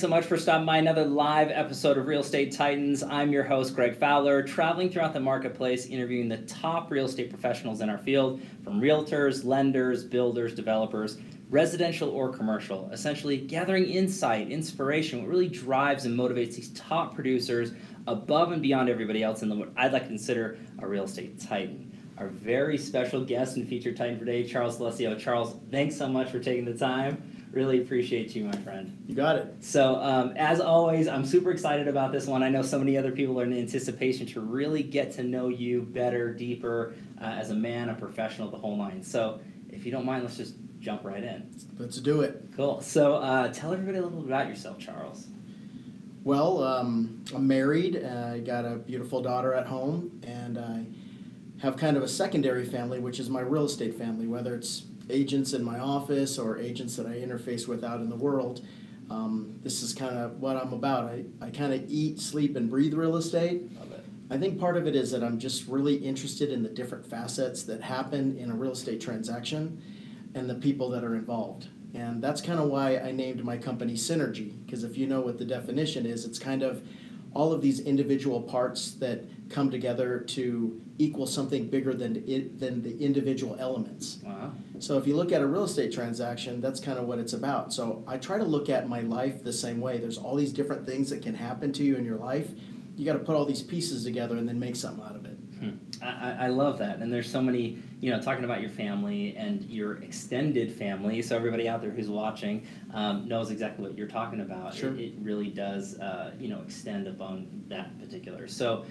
So much for stopping by another live episode of Real Estate Titans. I'm your host, Greg Fowler, traveling throughout the marketplace, interviewing the top real estate professionals in our field, from realtors, lenders, builders, developers, residential or commercial, essentially gathering insight, inspiration, what really drives and motivates these top producers above and beyond everybody else in what I'd like to consider a real estate titan. Our very special guest and featured titan for today, Charles Celestio. Charles, thanks so much for taking the time. Really appreciate you, my friend. You got it. So as always, I'm super excited about this one. I know so many other people are in anticipation to really get to know you better, deeper, as a man, a professional, the whole line. So if you don't mind, let's just jump right in. Let's do it. Cool. So tell everybody a little bit about yourself, Charles. Well, I'm married. I got a beautiful daughter at home, and I have kind of a secondary family, which is my real estate family, whether it's agents in my office or agents that I interface with out in the world. This is kind of what I'm about. I kind of eat, sleep, and breathe real estate. Love it. I think part of it is that I'm just really interested in the different facets that happen in a real estate transaction and the people that are involved. And that's kind of why I named my company Synergy, because if you know what the definition is, it's kind of all of these individual parts that come together to equal something bigger than the individual elements. Wow. So if you look at a real estate transaction, that's kind of what it's about. So I try to look at my life the same way. There's all these different things that can happen to you in your life. You got to put all these pieces together and then make something out of it. I love that. And there's so many, you know, talking about your family and your extended family, so everybody out there who's watching knows exactly what you're talking about. Sure. It really does, you know, extend upon that particular. So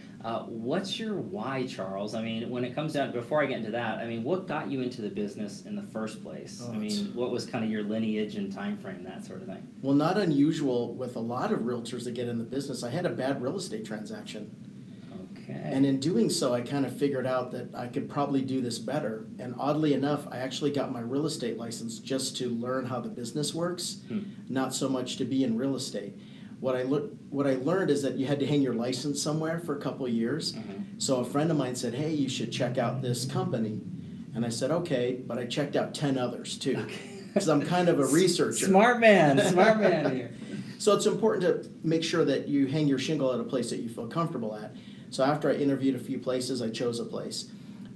what's your why, Charles? I mean, when it comes down, before I get into that, I mean, what got you into the business in the first place? I mean, what was kind of your lineage and time frame, that sort of thing? Well, not unusual with a lot of realtors that get in the business. I had a bad real estate transaction. And in doing so, I kind of figured out that I could probably do this better. And oddly enough, I actually got my real estate license just to learn how the business works, not so much to be in real estate. What I learned is that you had to hang your license somewhere for a couple of years. So a friend of mine said, hey, you should check out this company. And I said, okay, but I checked out 10 others too, because I'm kind of a researcher. Smart man here. So it's important to make sure that you hang your shingle at a place that you feel comfortable at. So after I interviewed a few places, I chose a place.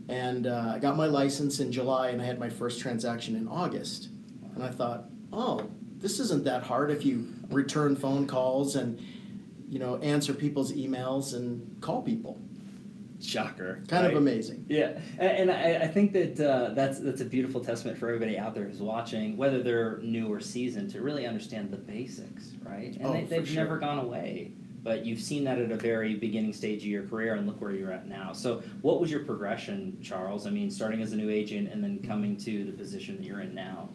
And I got my license in July, and I had my first transaction in August. And I thought, oh, this isn't that hard if you return phone calls and, you know, answer people's emails and call people. Shocker. Kind of amazing. Yeah. And I think that that's a beautiful testament for everybody out there who's watching, whether they're new or seasoned, to really understand the basics, right? And they've sure. never gone away. But you've seen that at a very beginning stage of your career, and look where you're at now. So what was your progression, Charles? I mean, starting as a new agent and then coming to the position that you're in now.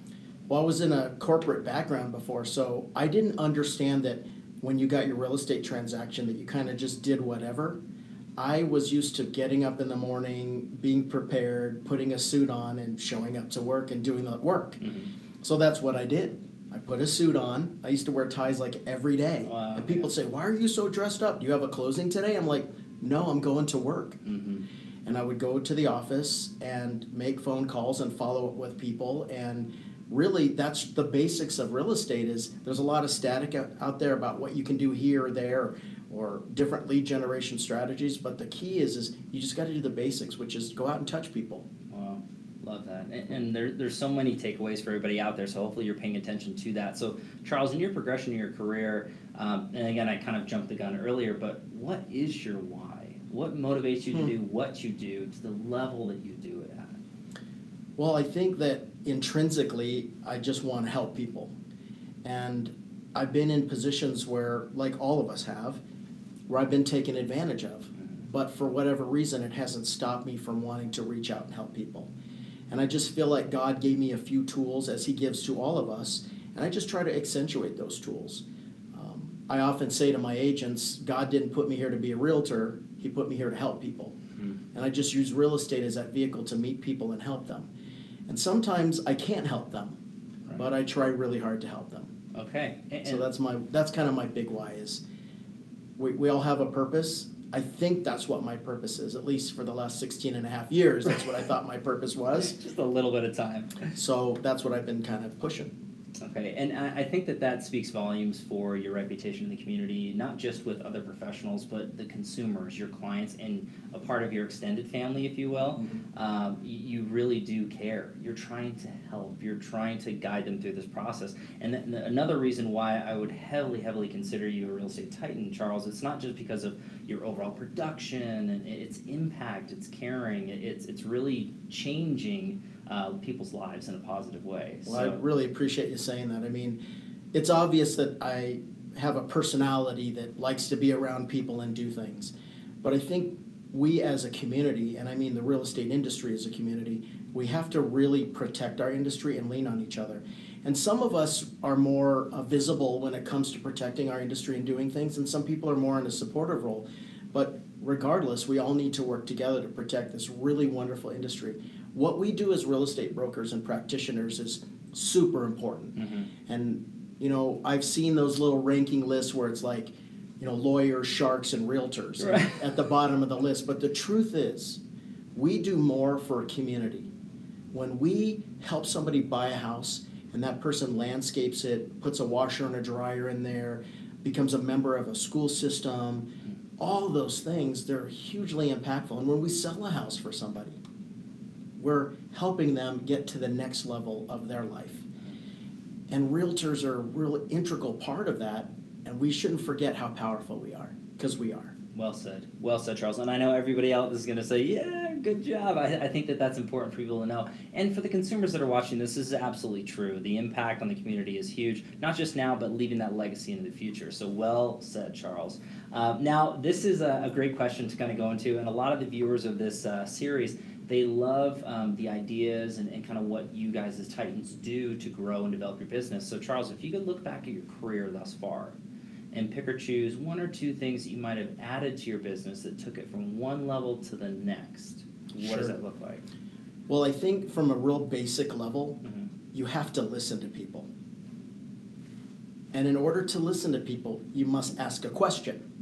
Well, I was in a corporate background before, so I didn't understand that when you got your real estate transaction that you kind of just did whatever. I was used to getting up in the morning, being prepared, putting a suit on, and showing up to work and doing the work. So that's what I did. I put a suit on. I used to wear ties like every day. Wow, and people say, why are you so dressed up? Do you have a closing today? I'm like, no, I'm going to work. And I would go to the office and make phone calls and follow up with people. And really, that's the basics of real estate. Is there's a lot of static out there about what you can do here or there or different lead generation strategies. But the key is you just got to do the basics, which is go out and touch people. Love that. And there's so many takeaways for everybody out there, so hopefully you're paying attention to that. So, Charles, in your progression of your career, and again, I kind of jumped the gun earlier, but what is your why? What motivates you to do what you do to the level that you do it at? Well, I think that intrinsically, I just want to help people. And I've been in positions where, like all of us have, where I've been taken advantage of. But for whatever reason, it hasn't stopped me from wanting to reach out and help people. And I just feel like God gave me a few tools, as he gives to all of us, and I just try to accentuate those tools. I often say to my agents, God didn't put me here to be a realtor, he put me here to help people. And I just use real estate as that vehicle to meet people and help them. And sometimes I can't help them, but I try really hard to help them. Okay. And so that's kind of my big why is we all have a purpose. I think that's what my purpose is, at least for the last 16 and a half years. That's what I thought my purpose was. Just a little bit of time. So that's what I've been kind of pushing. Okay, and I think that that speaks volumes for your reputation in the community, not just with other professionals, but the consumers, your clients, and a part of your extended family, if you will. Mm-hmm. You really do care. You're trying to help. You're trying to guide them through this process. And another reason why I would heavily consider you a real estate titan, Charles, it's not just because of your overall production and its impact, its caring, it's really changing people's lives in a positive way. Well, I really appreciate you saying that. I mean, it's obvious that I have a personality that likes to be around people and do things. But I think we as a community, and I mean the real estate industry as a community, we have to really protect our industry and lean on each other. And some of us are more visible when it comes to protecting our industry and doing things, and some people are more in a supportive role. But regardless, we all need to work together to protect this really wonderful industry. What we do as real estate brokers and practitioners is super important. Mm-hmm. And, you know, I've seen those little ranking lists where it's like, you know, lawyers, sharks, and realtors right at the bottom of the list. But the truth is, we do more for a community. When we help somebody buy a house and that person landscapes it, puts a washer and a dryer in there, becomes a member of a school system, mm-hmm, all those things, they're hugely impactful. And when we sell a house for somebody, we're helping them get to the next level of their life. And realtors are a real integral part of that, and we shouldn't forget how powerful we are, because we are. Well said, Charles. And I know everybody else is going to say, yeah, good job. I think that that's important for people to know. And for the consumers that are watching, this is absolutely true. The impact on the community is huge, not just now, but leaving that legacy into the future. So well said, Charles. Now, this is a great question to kind of go into, and a lot of the viewers of this series, they love the ideas and kind of what you guys as titans do to grow and develop your business. So Charles, if you could look back at your career thus far and pick or choose one or two things that you might have added to your business that took it from one level to the next, what does that look like? Well, I think from a real basic level, mm-hmm, you have to listen to people. And in order to listen to people, you must ask a question.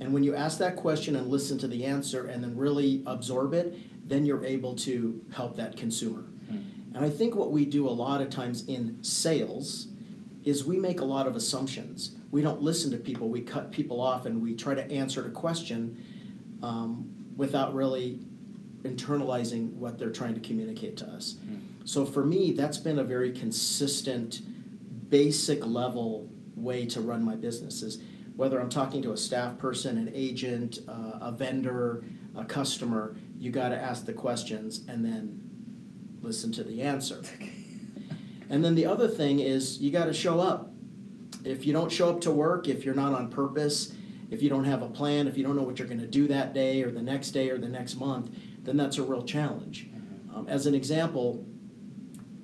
And when you ask that question and listen to the answer and then really absorb it, then you're able to help that consumer. Mm-hmm. And I think what we do a lot of times in sales is we make a lot of assumptions. We don't listen to people, we cut people off, and we try to answer a question without really internalizing what they're trying to communicate to us. Mm-hmm. So for me, that's been a very consistent, basic level way to run my business is, whether I'm talking to a staff person, an agent, a vendor, a customer, you got to ask the questions and then listen to the answer. And then the other thing is you got to show up. If you don't show up to work, if you're not on purpose, if you don't have a plan, if you don't know what you're going to do that day or the next month, then that's a real challenge. As an example,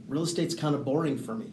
real estate's kind of boring for me.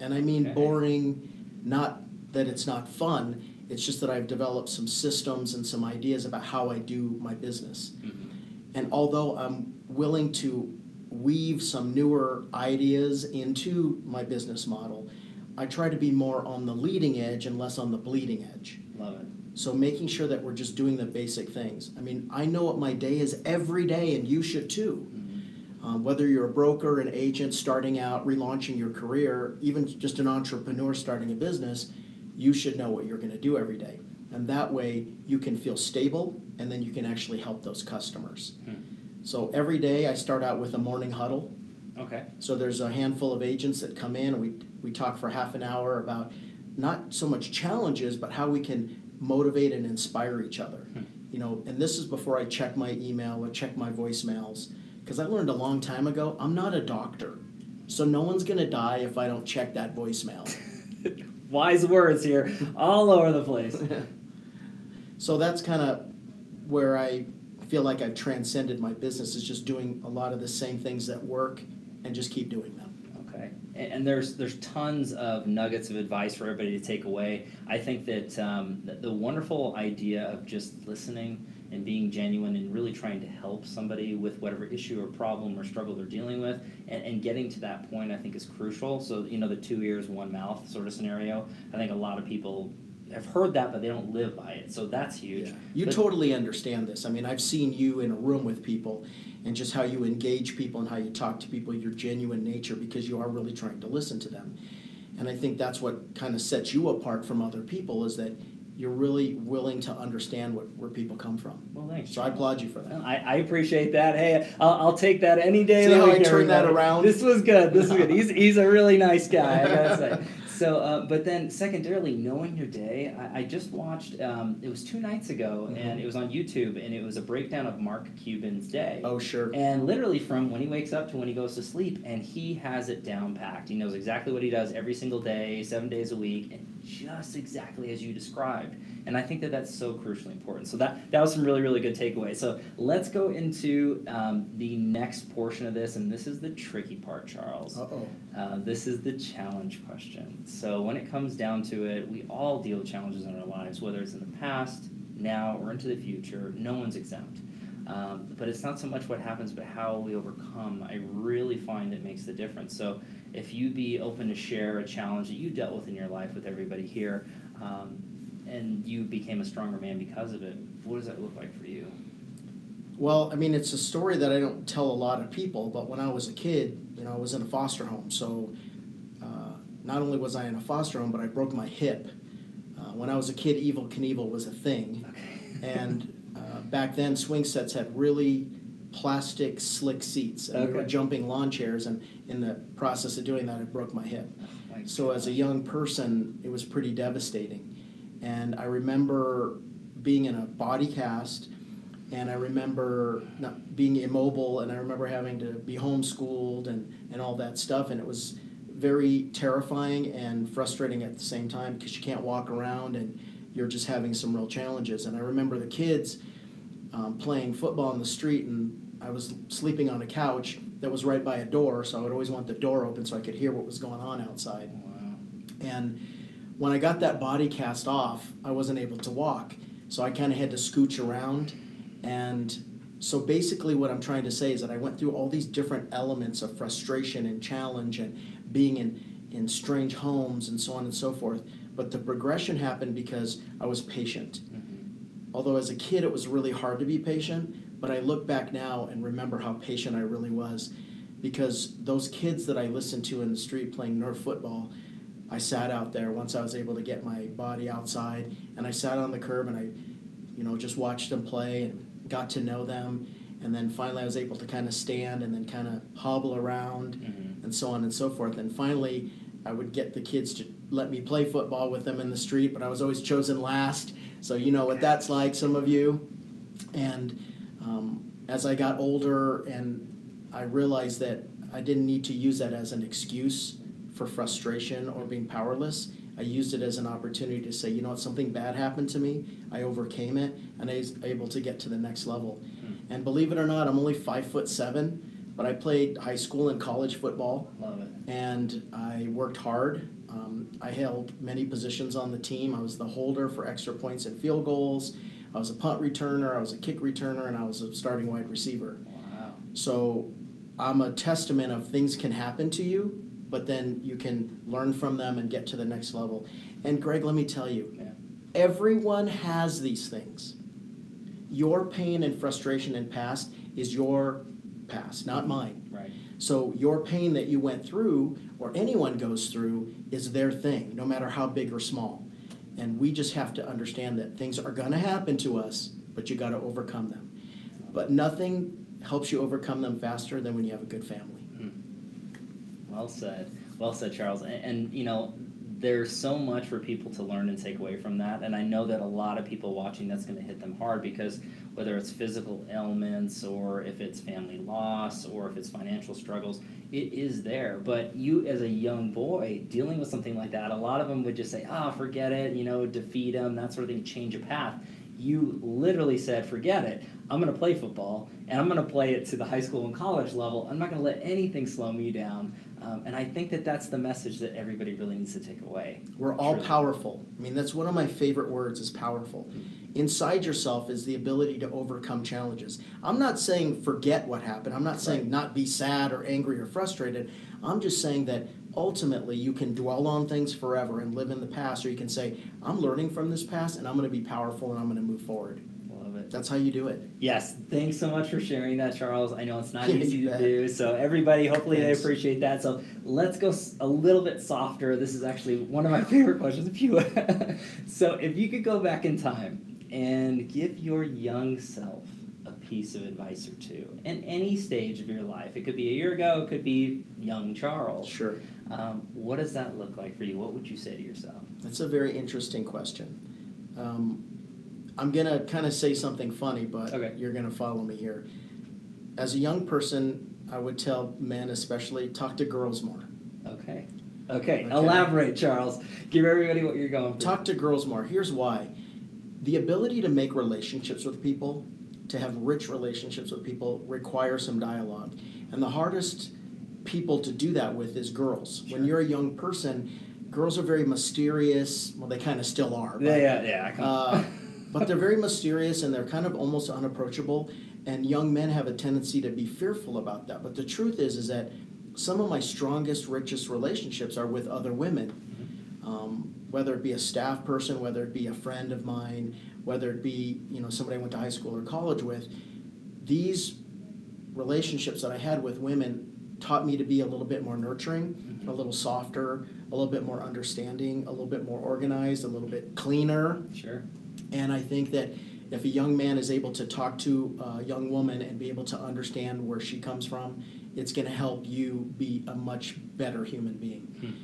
And I mean boring, not that it's not fun, it's just that I've developed some systems and some ideas about how I do my business. Mm-hmm. And although I'm willing to weave some newer ideas into my business model, I try to be more on the leading edge and less on the bleeding edge. Love it. So making sure that we're just doing the basic things. I mean, I know what my day is every day, and you should too. Mm-hmm. Whether you're a broker, an agent starting out, relaunching your career, even just an entrepreneur starting a business, you should know what you're going to do every day. And that way you can feel stable, and then you can actually help those customers. Hmm. So every day I start out with a morning huddle. Okay. So there's a handful of agents that come in, and we talk for half an hour about not so much challenges, but how we can motivate and inspire each other. Hmm. You know, and this is before I check my email or check my voicemails, because I learned a long time ago, I'm not a doctor. So no one's going to die if I don't check that voicemail. Wise words here, all over the place. So that's kind of where I feel like I've transcended my business, is just doing a lot of the same things that work and just keep doing them. Okay. And there's tons of nuggets of advice for everybody to take away. I think that the wonderful idea of just listening and being genuine and really trying to help somebody with whatever issue or problem or struggle they're dealing with, and getting to that point, I think, is crucial. So, you know, the two ears, one mouth sort of scenario, I think a lot of people have heard that, but they don't live by it. So that's huge. Yeah. You totally understand this. I mean, I've seen you in a room with people and just how you engage people and how you talk to people, your genuine nature, because you are really trying to listen to them. And I think that's what kind of sets you apart from other people, is that you're really willing to understand where people come from. Well, thanks. So I applaud you for that. I appreciate that. Hey, I'll take that any day. See how I turn that around? This was good. This was good. He's a really nice guy, I gotta say. So, but then secondarily, knowing your day, I just watched, it was 2 nights ago, mm-hmm. and it was on YouTube, and it was a breakdown of Mark Cuban's day. Oh, sure. And literally from when he wakes up to when he goes to sleep, and he has it down packed. He knows exactly what he does every single day, 7 days a week, and just exactly as you described. And I think that that's so crucially important. So that was some really, really good takeaways. So let's go into the next portion of this, and this is the tricky part, Charles. Uh-oh. This is the challenge question. So when it comes down to it, we all deal with challenges in our lives, whether it's in the past, now, or into the future. No one's exempt. But it's not so much what happens, but how we overcome. I really find it makes the difference. So if you'd be open to share a challenge that you dealt with in your life with everybody here, and you became a stronger man because of it, what does that look like for you? Well, I mean, it's a story that I don't tell a lot of people, but when I was a kid, you know, I was in a foster home. So not only was I in a foster home, but I broke my hip. When I was a kid, Evel Knievel was a thing. Okay. And back then, swing sets had really plastic, slick seats. And okay. We were jumping lawn chairs, and in the process of doing that, I broke my hip. Oh, my so gosh. As a young person, it was pretty devastating. And I remember being in a body cast, and I remember not being immobile, and I remember having to be homeschooled and all that stuff. And it was very terrifying and frustrating at the same time, because you can't walk around and you're just having some real challenges. And I remember the kids playing football in the street, and I was sleeping on a couch that was right by a door, so I would always want the door open so I could hear what was going on outside. Wow. And when I got that body cast off, I wasn't able to walk. So I kind of had to scooch around. And so basically what I'm trying to say is that I went through all these different elements of frustration and challenge and being in strange homes and so on and so forth. But the progression happened because I was patient. Mm-hmm. Although as a kid, it was really hard to be patient. But I look back now and remember how patient I really was, because those kids that I listened to in the street playing Nerf football, I sat out there once I was able to get my body outside, and I sat on the curb and I, you know, just watched them play and got to know them. And then finally I was able to kind of stand and then kind of hobble around, mm-hmm. and so on and so forth. And finally I would get the kids to let me play football with them in the street, but I was always chosen last. So you know what that's like, some of you. And as I got older, and I realized that I didn't need to use that as an excuse for frustration or being powerless. I used it as an opportunity to say, you know what, something bad happened to me, I overcame it, and I was able to get to the next level. Mm. And believe it or not, I'm only 5'7", but I played high school and college football. Love it. And I worked hard. I held many positions on the team. I was the holder for extra points and field goals. I was a punt returner, I was a kick returner, and I was a starting wide receiver. Wow. So I'm a testament of things can happen to you, but then you can learn from them and get to the next level. And Greg, let me tell you, yeah. Everyone has these things. Your pain and frustration and past is your past, not mine. Right. So your pain that you went through, or anyone goes through, is their thing, no matter how big or small. And we just have to understand that things are gonna happen to us, but you gotta overcome them. But nothing helps you overcome them faster than when you have a good family. Well said, Charles. And you know, there's so much for people to learn and take away from that. And I know that a lot of people watching, that's going to hit them hard, because whether it's physical ailments, or if it's family loss, or if it's financial struggles, it is there. But you, as a young boy, dealing with something like that, a lot of them would just say, forget it, you know, defeat them, that sort of thing, change a path. You literally said, forget it. I'm going to play football, and I'm going to play it to the high school and college level. I'm not going to let anything slow me down. And I think that that's the message that everybody really needs to take away. We're all powerful. I mean, that's one of my favorite words, is powerful. Inside yourself is the ability to overcome challenges. I'm not saying forget what happened. I'm not saying not be sad or angry or frustrated. I'm just saying that ultimately you can dwell on things forever and live in the past, or you can say, I'm learning from this past and I'm going to be powerful and I'm going to move forward. Love it. That's how you do it. Yes. Thanks so much for sharing that, Charles. I know it's not easy to do. So everybody, hopefully they appreciate that. So let's go a little bit softer. This is actually one of my favorite questions. So if you could go back in time and give your young self a piece of advice or two in any stage of your life, it could be a year ago, it could be young Charles. Sure. What does that look like for you? What would you say to yourself? That's a very interesting question. I'm going to kind of say something funny, but you're going to follow me here. As a young person, I would tell men especially, talk to girls more. Okay. Elaborate, Charles. Give everybody what you're going for. Talk to girls more. Here's why. The ability to make relationships with people, to have rich relationships with people, requires some dialogue. And the hardest people to do that with is girls. Sure. When you're a young person, girls are very mysterious. Well, they kind of still are. But, but they're very mysterious and they're kind of almost unapproachable. And young men have a tendency to be fearful about that. But the truth is that some of my strongest, richest relationships are with other women. Mm-hmm. Whether it be a staff person, whether it be a friend of mine, whether it be, you know, somebody I went to high school or college with, these relationships that I had with women taught me to be a little bit more nurturing, mm-hmm. a little softer, a little bit more understanding, a little bit more organized, a little bit cleaner. Sure. And I think that if a young man is able to talk to a young woman and be able to understand where she comes from, it's going to help you be a much better human being. Mm-hmm.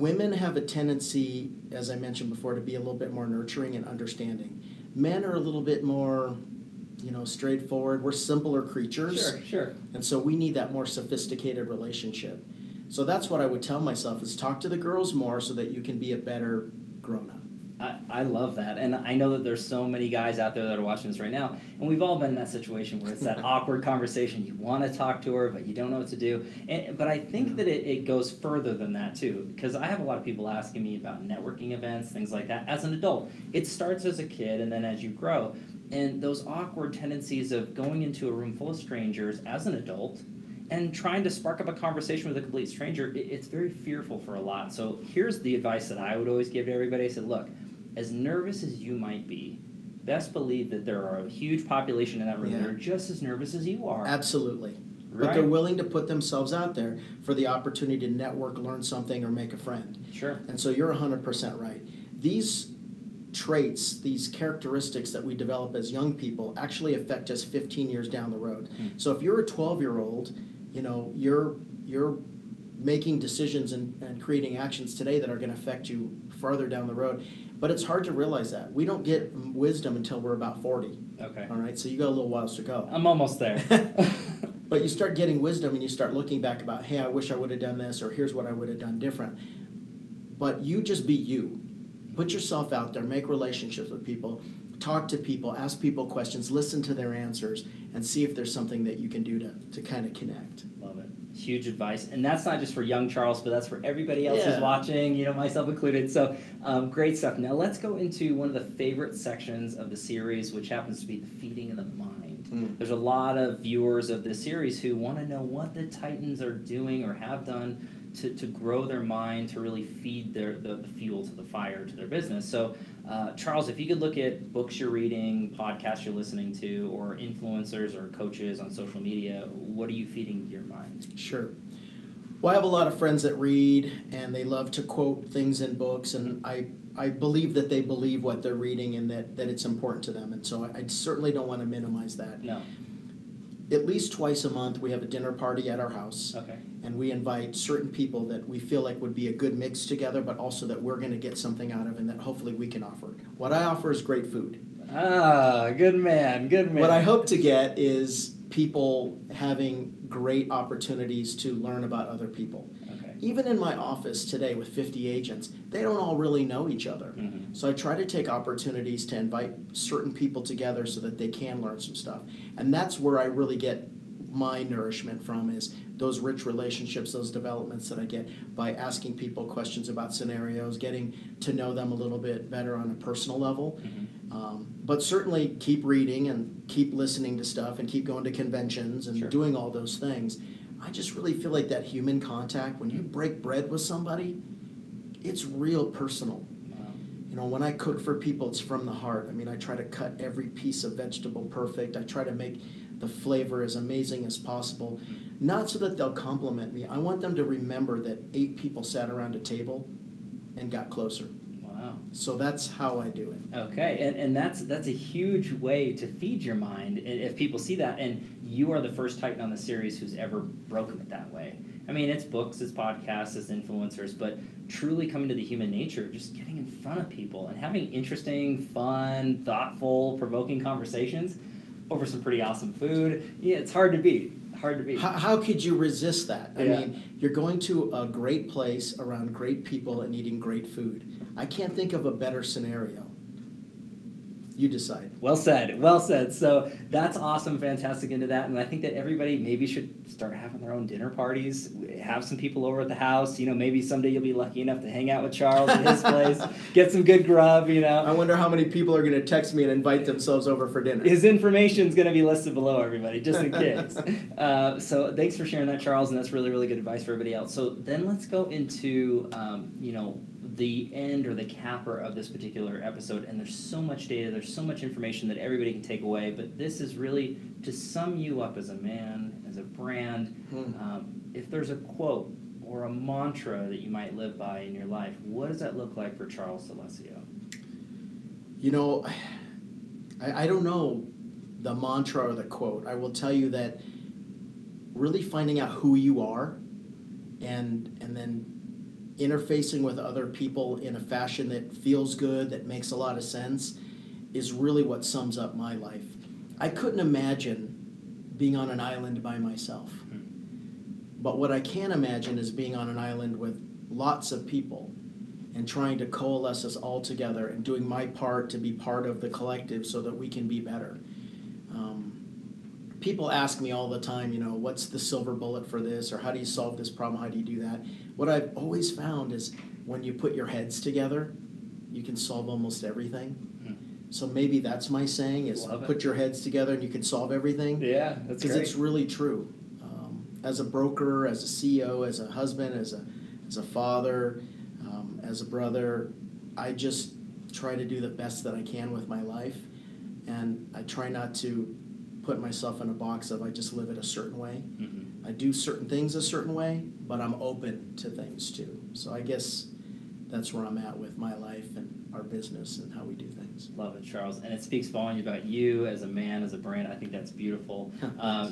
Women have a tendency, as I mentioned before, to be a little bit more nurturing and understanding. Men are a little bit more, you know, straightforward. We're simpler creatures. Sure. And so we need that more sophisticated relationship. So that's what I would tell myself, is talk to the girls more so that you can be a better grown-up. I love that. And I know that there's so many guys out there that are watching this right now, and we've all been in that situation where it's that awkward conversation. You want to talk to her, but you don't know what to do. But I think that it goes further than that, too, because I have a lot of people asking me about networking events, things like that, as an adult. It starts as a kid, and then as you grow. And those awkward tendencies of going into a room full of strangers as an adult and trying to spark up a conversation with a complete stranger, it's very fearful for a lot. So here's the advice that I would always give to everybody. I said, look, as nervous as you might be, best believe that there are a huge population in that room that are just as nervous as you are. Absolutely. Right? But they're willing to put themselves out there for the opportunity to network, learn something, or make a friend. Sure. And so you're 100% right. These traits, these characteristics that we develop as young people actually affect us 15 years down the road. Mm-hmm. So if you're a 12-year-old, you know, you're making decisions and creating actions today that are going to affect you farther down the road. But it's hard to realize that. We don't get wisdom until we're about 40. Okay. All right, so you got a little while to go. I'm almost there. But you start getting wisdom and you start looking back about, hey, I wish I would have done this, or here's what I would have done different. But you just be you. Put yourself out there, make relationships with people, talk to people, ask people questions, listen to their answers, and see if there's something that you can do to kind of connect. Love it. Huge advice. And that's not just for young Charles, but that's for everybody else who's watching, you know, myself included. So great stuff. Now let's go into one of the favorite sections of the series, which happens to be the feeding of the mind. Mm. There's a lot of viewers of this series who want to know what the Titans are doing or have done to grow their mind, to really feed the fuel to the fire to their business. So Charles, if you could look at books you're reading, podcasts you're listening to, or influencers or coaches on social media, what are you feeding your mind? Sure. Well, I have a lot of friends that read, and they love to quote things in books, and I believe that they believe what they're reading and that it's important to them, and so I certainly don't want to minimize that. No. At least twice a month, we have a dinner party at our house, and we invite certain people that we feel like would be a good mix together, but also that we're going to get something out of and that hopefully we can offer. What I offer is great food. Ah, good man. What I hope to get is people having great opportunities to learn about other people. Even in my office today with 50 agents, they don't all really know each other. Mm-hmm. So I try to take opportunities to invite certain people together so that they can learn some stuff. And that's where I really get my nourishment from, is those rich relationships, those developments that I get by asking people questions about scenarios, getting to know them a little bit better on a personal level. Mm-hmm. But certainly keep reading and keep listening to stuff and keep going to conventions and doing all those things. I just really feel like that human contact, when you break bread with somebody, it's real personal. You know, when I cook for people, it's from the heart. I mean, I try to cut every piece of vegetable perfect. I try to make the flavor as amazing as possible, not so that they'll compliment me. I want them to remember that 8 people sat around a table and got closer. Wow. So that's how I do it. Okay, and that's a huge way to feed your mind if people see that. And you are the first Titan on the series who's ever broken it that way. I mean, it's books, it's podcasts, it's influencers, but truly coming to the human nature, just getting in front of people and having interesting, fun, thoughtful, provoking conversations over some pretty awesome food. Yeah, it's hard to beat. Hard to beat. How could you resist that? Yeah. I mean, you're going to a great place around great people and eating great food. I can't think of a better scenario. You decide. Well said. Well said. So that's awesome. Fantastic into that. And I think that everybody maybe should start having their own dinner parties, have some people over at the house. You know, maybe someday you'll be lucky enough to hang out with Charles at his place, get some good grub, you know. I wonder how many people are going to text me and invite themselves over for dinner. His information is going to be listed below, everybody, just in case. So thanks for sharing that, Charles. And that's really, really good advice for everybody else. So then let's go into, you know, the end or the capper of this particular episode, and there's so much data, there's so much information that everybody can take away, but this is really to sum you up as a man, as a brand. If there's a quote or a mantra that you might live by in your life, what does that look like for Charles Celestio? You know, I don't know the mantra or the quote. I will tell you that really finding out who you are and then interfacing with other people in a fashion that feels good, that makes a lot of sense, is really what sums up my life. I couldn't imagine being on an island by myself. But what I can imagine is being on an island with lots of people and trying to coalesce us all together and doing my part to be part of the collective so that we can be better. People ask me all the time, you know, what's the silver bullet for this, or how do you solve this problem, how do you do that? What I've always found is when you put your heads together, you can solve almost everything. So maybe that's my saying, is put your heads together and you can solve everything. Yeah, that's great. Because it's really true. As a broker, as a CEO, as a husband, as a father, as a brother, I just try to do the best that I can with my life, and I try not to put myself in a box of I just live it a certain way. I do certain things a certain way, but I'm open to things too. So I guess that's where I'm at with my life and our business and how we do things. Love it, Charles. And it speaks volumes about you as a man, as a brand. I think that's beautiful.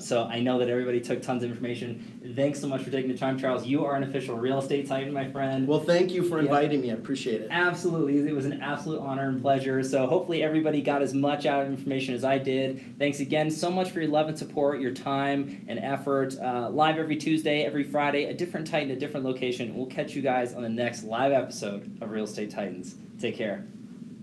So I know that everybody took tons of information. Thanks so much for taking the time, Charles. You are an official real estate titan, my friend. Well, thank you for inviting me. I appreciate it. Absolutely. It was an absolute honor and pleasure. So hopefully everybody got as much out of information as I did. Thanks again so much for your love and support, your time and effort. Live every Tuesday, every Friday, a different Titan, a different location. We'll catch you guys on the next live episode of Real Estate Titans. Take care.